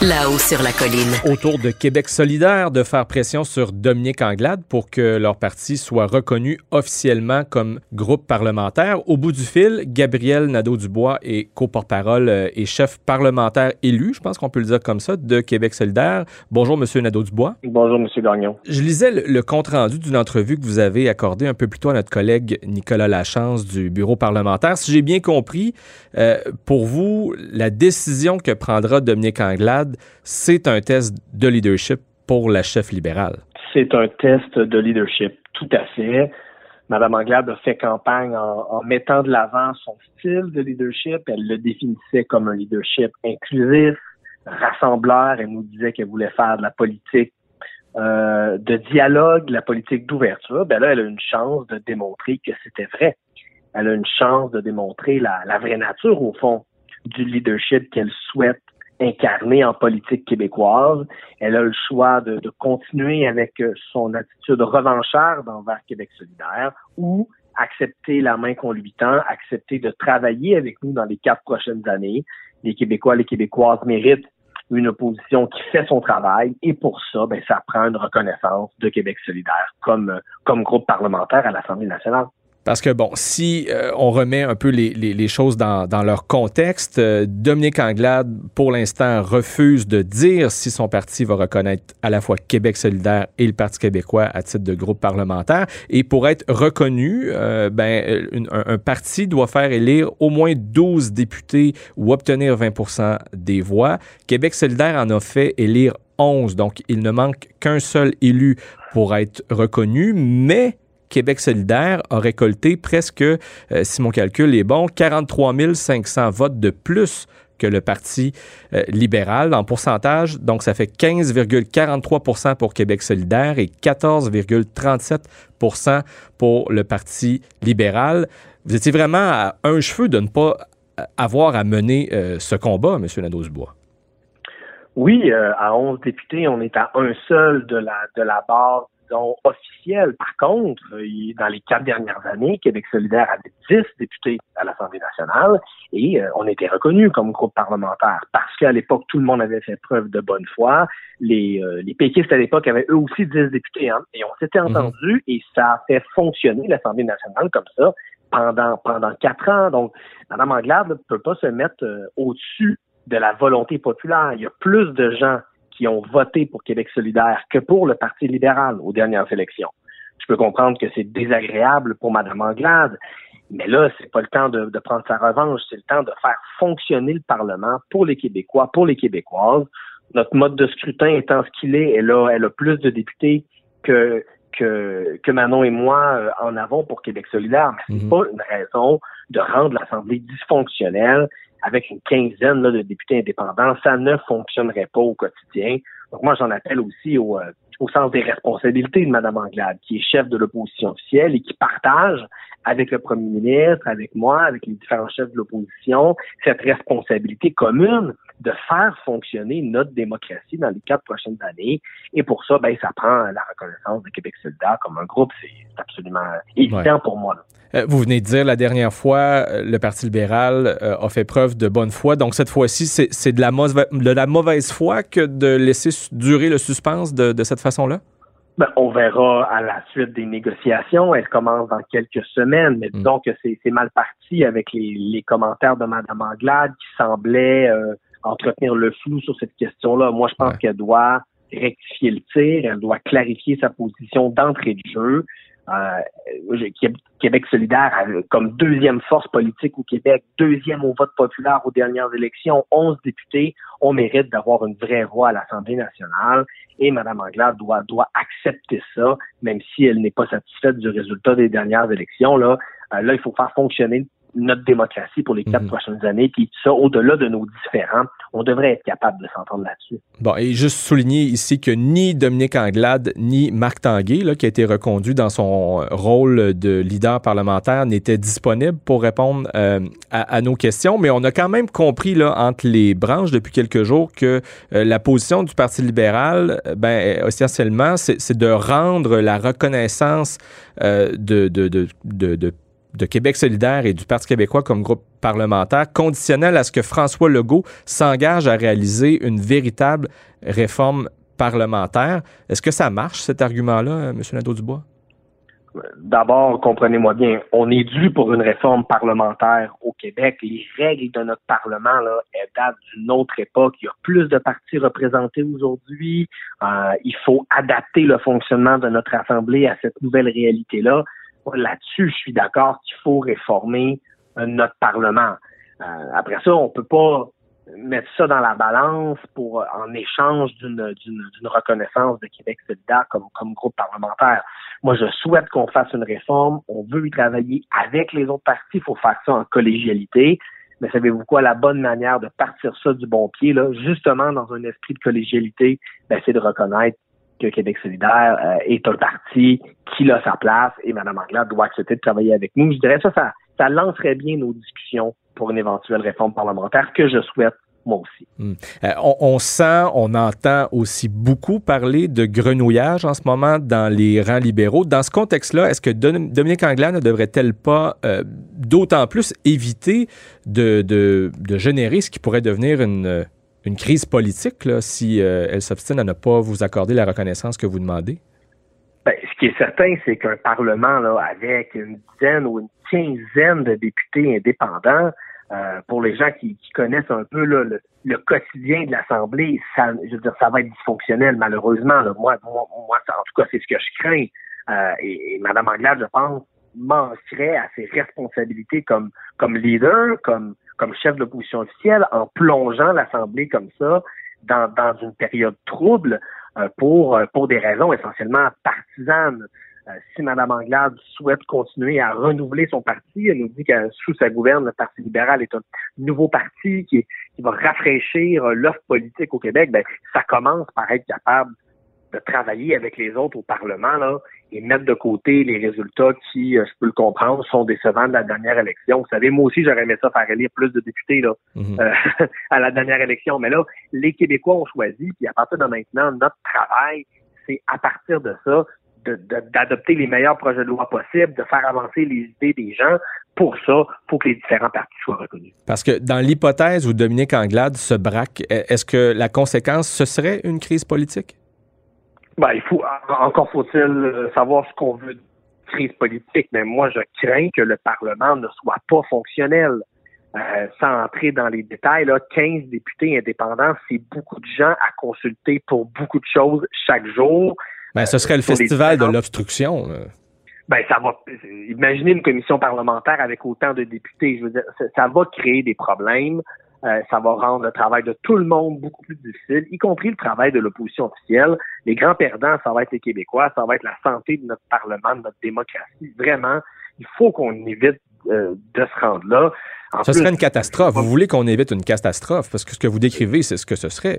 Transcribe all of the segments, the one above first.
Là-haut sur la colline. Autour de Québec solidaire de faire pression sur Dominique Anglade pour que leur parti soit reconnu officiellement comme groupe parlementaire. Au bout du fil, Gabriel Nadeau-Dubois est co-porte-parole et chef parlementaire élu, je pense qu'on peut le dire comme ça, de Québec solidaire. Bonjour, M. Nadeau-Dubois. Bonjour, M. Gagnon. Je lisais le compte-rendu d'une entrevue que vous avez accordée un peu plus tôt à notre collègue Nicolas Lachance du bureau parlementaire. Si j'ai bien compris, pour vous, la décision que prendra Dominique Anglade, c'est un test de leadership pour la chef libérale. C'est un test de leadership, tout à fait. Mme Anglade a fait campagne en mettant de l'avant son style de leadership. Elle le définissait comme un leadership inclusif, rassembleur. Elle nous disait qu'elle voulait faire de la politique de dialogue, de la politique d'ouverture. Ben là, elle a une chance de démontrer que c'était vrai. Elle a une chance de démontrer la vraie nature, au fond, du leadership qu'elle souhaite incarnée en politique québécoise. Elle a le choix de continuer avec son attitude revancharde envers Québec solidaire ou accepter la main qu'on lui tend, accepter de travailler avec nous dans les 4 prochaines années. Les Québécois, les Québécoises méritent une opposition qui fait son travail et pour ça, ça prend une reconnaissance de Québec solidaire comme groupe parlementaire à l'Assemblée nationale. Parce que, si on remet un peu les choses dans leur contexte, Dominique Anglade, pour l'instant, refuse de dire si son parti va reconnaître à la fois Québec solidaire et le Parti québécois à titre de groupe parlementaire. Et pour être reconnu, un parti doit faire élire au moins 12 députés ou obtenir 20% des voix. Québec solidaire en a fait élire 11, donc il ne manque qu'un seul élu pour être reconnu, mais Québec solidaire a récolté presque, si mon calcul est bon, 43 500 votes de plus que le Parti libéral en pourcentage. Donc, ça fait 15,43% pour Québec solidaire et 14,37% pour le Parti libéral. Vous étiez vraiment à un cheveu de ne pas avoir à mener ce combat, M. Nadeau-Dubois. Oui, à 11 députés, on est à un seul de la barre officielle. Par contre, dans les 4 dernières années, Québec solidaire avait 10 députés à l'Assemblée nationale et on était reconnus comme groupe parlementaire parce qu'à l'époque, tout le monde avait fait preuve de bonne foi. Les péquistes à l'époque avaient eux aussi 10 députés et on s'était entendus et ça a fait fonctionner l'Assemblée nationale comme ça pendant 4 ans. Donc, Mme Anglade ne peut pas se mettre au-dessus de la volonté populaire. Il y a plus de gens qui ont voté pour Québec solidaire que pour le Parti libéral aux dernières élections. Je peux comprendre que c'est désagréable pour Mme Anglade, mais là, c'est pas le temps de prendre sa revanche, c'est le temps de faire fonctionner le Parlement pour les Québécois, pour les Québécoises. Notre mode de scrutin étant ce qu'il est, elle a plus de députés que Manon et moi en avons pour Québec solidaire, mais c'est pas une raison de rendre l'Assemblée dysfonctionnelle. Avec une quinzaine de députés indépendants, ça ne fonctionnerait pas au quotidien. Donc moi, j'en appelle aussi au sens des responsabilités de Mme Anglade, qui est chef de l'opposition officielle et qui partage avec le premier ministre, avec moi, avec les différents chefs de l'opposition, cette responsabilité commune de faire fonctionner notre démocratie dans les 4 prochaines années. Et pour ça, ça prend la reconnaissance de Québec solidaire comme un groupe. C'est absolument évident pour moi. Vous venez de dire la dernière fois, le Parti libéral a fait preuve de bonne foi. Donc cette fois-ci, c'est de la mauvaise foi que de laisser durer le suspense de cette façon-là? On verra à la suite des négociations. Elles commencent dans quelques semaines, mais disons que c'est mal parti avec les commentaires de Mme Anglade qui semblait entretenir le flou sur cette question-là. Moi, je pense qu'elle doit rectifier le tir, elle doit clarifier sa position d'entrée de jeu. Québec solidaire comme deuxième force politique au Québec, deuxième au vote populaire aux dernières élections, 11 députés, on mérite d'avoir une vraie voix à l'Assemblée nationale et Mme Anglade doit accepter ça, même si elle n'est pas satisfaite du résultat des dernières élections. Là, il faut faire fonctionner notre démocratie pour les 4 prochaines années, puis ça, au-delà de nos différends, on devrait être capable de s'entendre là-dessus. Bon, et juste souligner ici que ni Dominique Anglade, ni Marc Tanguay, qui a été reconduit dans son rôle de leader parlementaire, n'étaient disponibles pour répondre à nos questions, mais on a quand même compris, entre les branches depuis quelques jours, que la position du Parti libéral, essentiellement, c'est de rendre la reconnaissance de Québec solidaire et du Parti québécois comme groupe parlementaire, conditionnel à ce que François Legault s'engage à réaliser une véritable réforme parlementaire. Est-ce que ça marche, cet argument-là, M. Nadeau-Dubois? D'abord, comprenez-moi bien, on est dû pour une réforme parlementaire au Québec. Les règles de notre Parlement, elles datent d'une autre époque. Il y a plus de partis représentés aujourd'hui. Il faut adapter le fonctionnement de notre Assemblée à cette nouvelle réalité-là. Là-dessus, je suis d'accord qu'il faut réformer notre Parlement. Après ça, on ne peut pas mettre ça dans la balance en échange d'une reconnaissance de Québec solidaire comme groupe parlementaire. Moi, je souhaite qu'on fasse une réforme. On veut y travailler avec les autres partis. Il faut faire ça en collégialité. Mais savez-vous quoi? La bonne manière de partir ça du bon pied, justement dans un esprit de collégialité, c'est de reconnaître que Québec solidaire est un parti qui a sa place et Mme Anglade doit accepter de travailler avec nous. Je dirais ça lancerait bien nos discussions pour une éventuelle réforme parlementaire que je souhaite moi aussi. On entend aussi beaucoup parler de grenouillage en ce moment dans les rangs libéraux. Dans ce contexte-là, est-ce que Dominique Anglade ne devrait-elle pas d'autant plus éviter de générer ce qui pourrait devenir une crise politique, si elle s'obstine à ne pas vous accorder la reconnaissance que vous demandez? Ce qui est certain, c'est qu'un Parlement avec une dizaine ou une quinzaine de députés indépendants, pour les gens qui connaissent un peu le quotidien de l'Assemblée, ça va être dysfonctionnel, malheureusement. Moi, en tout cas, c'est ce que je crains. Et Mme Anglade, je pense, manquerait à ses responsabilités comme leader, comme chef de l'opposition officielle, en plongeant l'Assemblée comme ça dans une période trouble pour des raisons essentiellement partisanes. Si Mme Anglade souhaite continuer à renouveler son parti, elle nous dit que sous sa gouverne, le Parti libéral est un nouveau parti qui va rafraîchir l'offre politique au Québec, ça commence par être capable de travailler avec les autres au Parlement et mettre de côté les résultats qui, je peux le comprendre, sont décevants de la dernière élection. Vous savez, moi aussi, j'aurais aimé ça faire élire plus de députés à la dernière élection. Mais là, les Québécois ont choisi, puis à partir de maintenant, notre travail, c'est à partir de ça, d'adopter les meilleurs projets de loi possibles, de faire avancer les idées des gens. Pour ça, il faut que les différents partis soient reconnus. Parce que dans l'hypothèse où Dominique Anglade se braque, est-ce que la conséquence, ce serait une crise politique? Encore faut-il savoir ce qu'on veut de crise politique. Mais moi, je crains que le Parlement ne soit pas fonctionnel. Sans entrer dans les détails, 15 députés indépendants, c'est beaucoup de gens à consulter pour beaucoup de choses chaque jour. Ce serait le festival de l'obstruction. Ça va. Imaginez une commission parlementaire avec autant de députés. Je veux dire, ça va créer des problèmes. Ça va rendre le travail de tout le monde beaucoup plus difficile, y compris le travail de l'opposition officielle. Les grands perdants, ça va être les Québécois, ça va être la santé de notre Parlement, de notre démocratie. Vraiment, il faut qu'on évite de se rendre là. Ce serait une catastrophe. Vous voulez qu'on évite une catastrophe, parce que ce que vous décrivez, c'est ce que ce serait.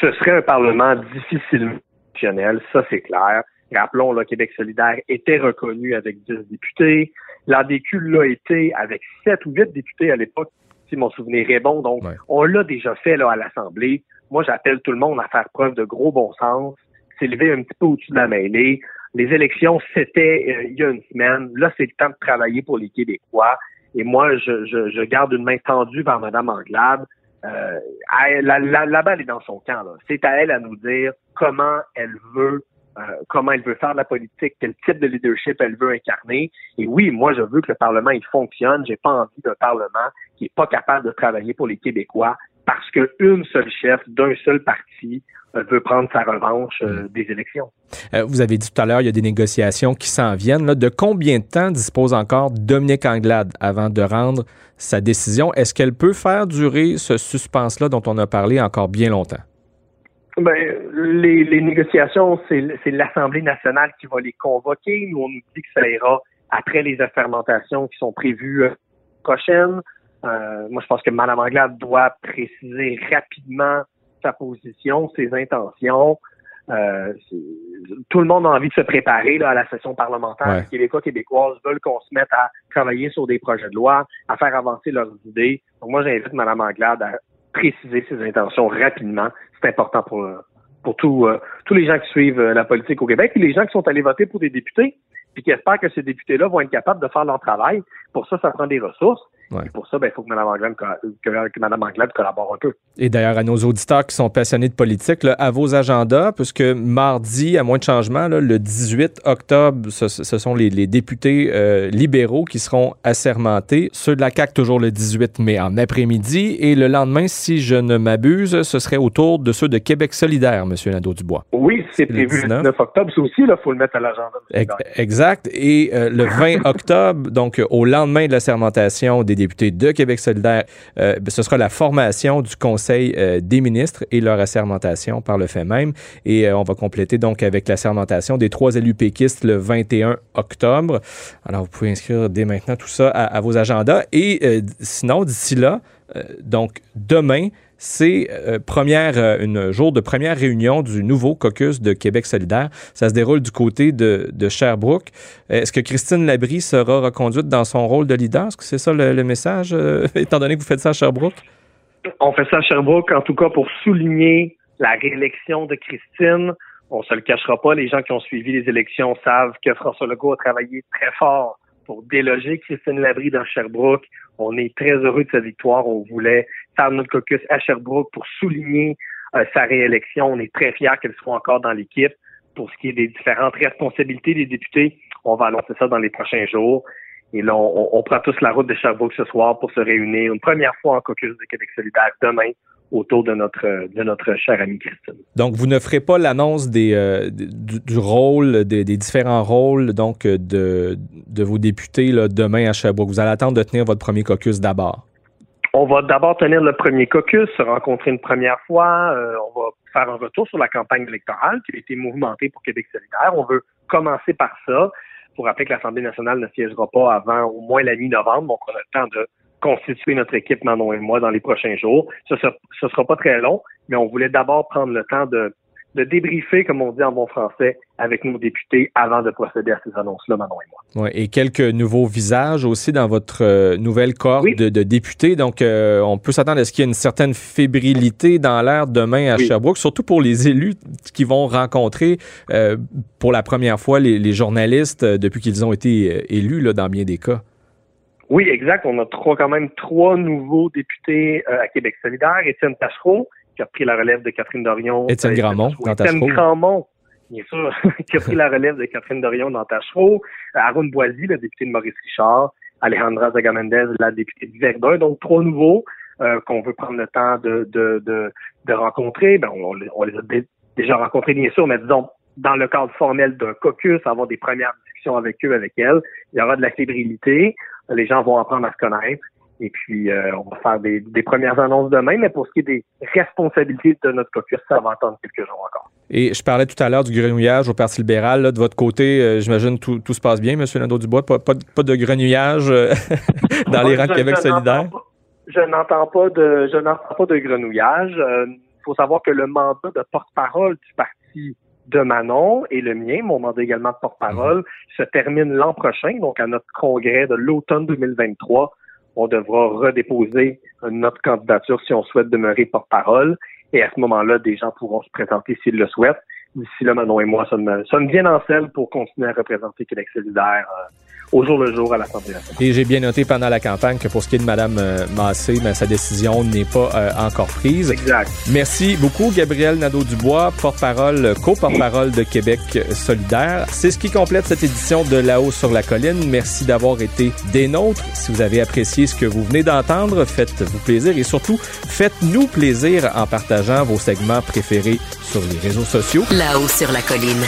Ce serait un Parlement difficilement fonctionnel, ça c'est clair. Rappelons, Québec solidaire était reconnu avec 10 députés. L'ADQ l'a été avec 7 ou 8 députés à l'époque. Mon souvenir est bon, donc on l'a déjà fait à l'Assemblée. Moi, j'appelle tout le monde à faire preuve de gros bon sens, s'élever un petit peu au-dessus de la mêlée. Les élections, c'était il y a une semaine. Là, c'est le temps de travailler pour les Québécois. Et moi, je garde une main tendue vers Mme Anglade. La balle est dans son camp. C'est à elle à nous dire comment elle veut faire de la politique, quel type de leadership elle veut incarner. Et oui, moi, je veux que le Parlement, il fonctionne. J'ai pas envie d'un Parlement qui est pas capable de travailler pour les Québécois parce qu'une seule chef d'un seul parti peut prendre sa revanche des élections. Vous avez dit tout à l'heure, il y a des négociations qui s'en viennent. Là, de combien de temps dispose encore Dominique Anglade avant de rendre sa décision? Est-ce qu'elle peut faire durer ce suspense-là dont on a parlé encore bien longtemps? Bien, les négociations, c'est l'Assemblée nationale qui va les convoquer. Nous, on nous dit que ça ira après les assermentations qui sont prévues prochaines. Moi, je pense que Mme Anglade doit préciser rapidement sa position, ses intentions. Tout le monde a envie de se préparer là, à la session parlementaire. Ouais. Les Québécois, Québécoises veulent qu'on se mette à travailler sur des projets de loi, à faire avancer leurs idées. Donc, moi, j'invite Mme Anglade à préciser ses intentions rapidement. C'est important pour tous les gens qui suivent la politique au Québec et les gens qui sont allés voter pour des députés puis qui espèrent que ces députés-là vont être capables de faire leur travail. Pour ça, ça prend des ressources. Ouais. Et pour ça, il faut que Mme Anglade collabore un peu. Et d'ailleurs, à nos auditeurs qui sont passionnés de politique, là, à vos agendas, puisque mardi, à moins de changement, là, le 18 octobre, ce sont les députés libéraux qui seront assermentés. Ceux de la CAQ, toujours le 18 mai en après-midi. Et le lendemain, si je ne m'abuse, ce serait au tour de ceux de Québec solidaire, M. Nadeau-Dubois. Oui, c'est prévu le 19 octobre. Ça aussi, il faut le mettre à l'agenda. Exact. Et le 20 octobre, donc au lendemain de l'assermentation des députés de Québec solidaire, ce sera la formation du Conseil des ministres et leur assermentation par le fait même. Et on va compléter donc avec l'assermentation des 3 élus péquistes le 21 octobre. Alors, vous pouvez inscrire dès maintenant tout ça à vos agendas. Et sinon, d'ici là, donc demain, c'est un jour de première réunion du nouveau caucus de Québec solidaire. Ça se déroule du côté de Sherbrooke. Est-ce que Christine Labrie sera reconduite dans son rôle de leader? Est-ce que c'est ça le message, étant donné que vous faites ça à Sherbrooke? On fait ça à Sherbrooke, en tout cas, pour souligner la réélection de Christine. On ne se le cachera pas. Les gens qui ont suivi les élections savent que François Legault a travaillé très fort pour déloger Christine Labrie dans Sherbrooke. On est très heureux de sa victoire. On voulait faire notre caucus à Sherbrooke pour souligner sa réélection. On est très fiers qu'elle soit encore dans l'équipe. Pour ce qui est des différentes responsabilités des députés, on va annoncer ça dans les prochains jours. Et là, on prend tous la route de Sherbrooke ce soir pour se réunir une première fois en caucus de Québec solidaire demain autour de notre chère amie Christine. Donc, vous ne ferez pas l'annonce du rôle, des différents rôles donc de vos députés là, demain à Sherbrooke. Vous allez attendre de tenir votre premier caucus d'abord. On va d'abord tenir le premier caucus, se rencontrer une première fois. On va faire un retour sur la campagne électorale qui a été mouvementée pour Québec solidaire. On veut commencer par ça. Pour rappeler que l'Assemblée nationale ne siégera pas avant au moins la mi-novembre. Donc, on a le temps de constituer notre équipe, Manon et moi, dans les prochains jours. Ce sera pas très long, mais on voulait d'abord prendre le temps de débriefer, comme on dit en bon français, avec nos députés avant de procéder à ces annonces-là, Manon et moi. Ouais, et quelques nouveaux visages aussi dans votre nouvelle cohorte de députés. Donc, on peut s'attendre à ce qu'il y ait une certaine fébrilité dans l'air demain à Sherbrooke, surtout pour les élus qui vont rencontrer pour la première fois les journalistes depuis qu'ils ont été élus là, dans bien des cas. Oui, exact. On a quand même trois nouveaux députés à Québec solidaire. Étienne Taschereau, qui a pris la relève de Catherine Dorion. Étienne Grandmont dans Taschereau. Étienne Grandmont, bien sûr, qui a pris la relève de Catherine Dorion dans Taschereau. Aaron Boisy, le député de Maurice Richard. Alejandra Zagamendez, la députée de Verdun. Donc, 3 nouveaux qu'on veut prendre le temps de rencontrer. Ben, on les a déjà rencontrés, bien sûr, mais disons, dans le cadre formel d'un caucus, avoir des premières discussions avec eux, avec elles. Il y aura de la fébrilité. Les gens vont apprendre à se connaître. Et puis, on va faire des premières annonces demain. Mais pour ce qui est des responsabilités de notre caucus, ça va attendre quelques jours encore. Et je parlais tout à l'heure du grenouillage au Parti libéral. Là, de votre côté, j'imagine que tout se passe bien, M. Nadeau-Dubois. Pas de grenouillage dans les rangs de Québec solidaire? Je n'entends pas de grenouillage. Il faut savoir que le mandat de porte-parole du parti de Manon et le mien, mon mandat également de porte-parole, se termine l'an prochain, donc à notre congrès de l'automne 2023. On devra redéposer notre candidature si on souhaite demeurer porte-parole. Et à ce moment-là, des gens pourront se présenter s'ils le souhaitent. D'ici là, Manon et moi sommes bien en selle pour continuer à représenter Québec solidaire au jour le jour à l'Assemblée nationale. Et j'ai bien noté pendant la campagne que pour ce qui est de Mme Massé, sa décision n'est pas encore prise. Exact. Merci beaucoup, Gabriel Nadeau-Dubois, porte-parole, co-porte-parole de Québec solidaire. C'est ce qui complète cette édition de Là-haut sur la colline. Merci d'avoir été des nôtres. Si vous avez apprécié ce que vous venez d'entendre, faites-vous plaisir et surtout, faites-nous plaisir en partageant vos segments préférés sur les réseaux sociaux. Là-haut sur la colline.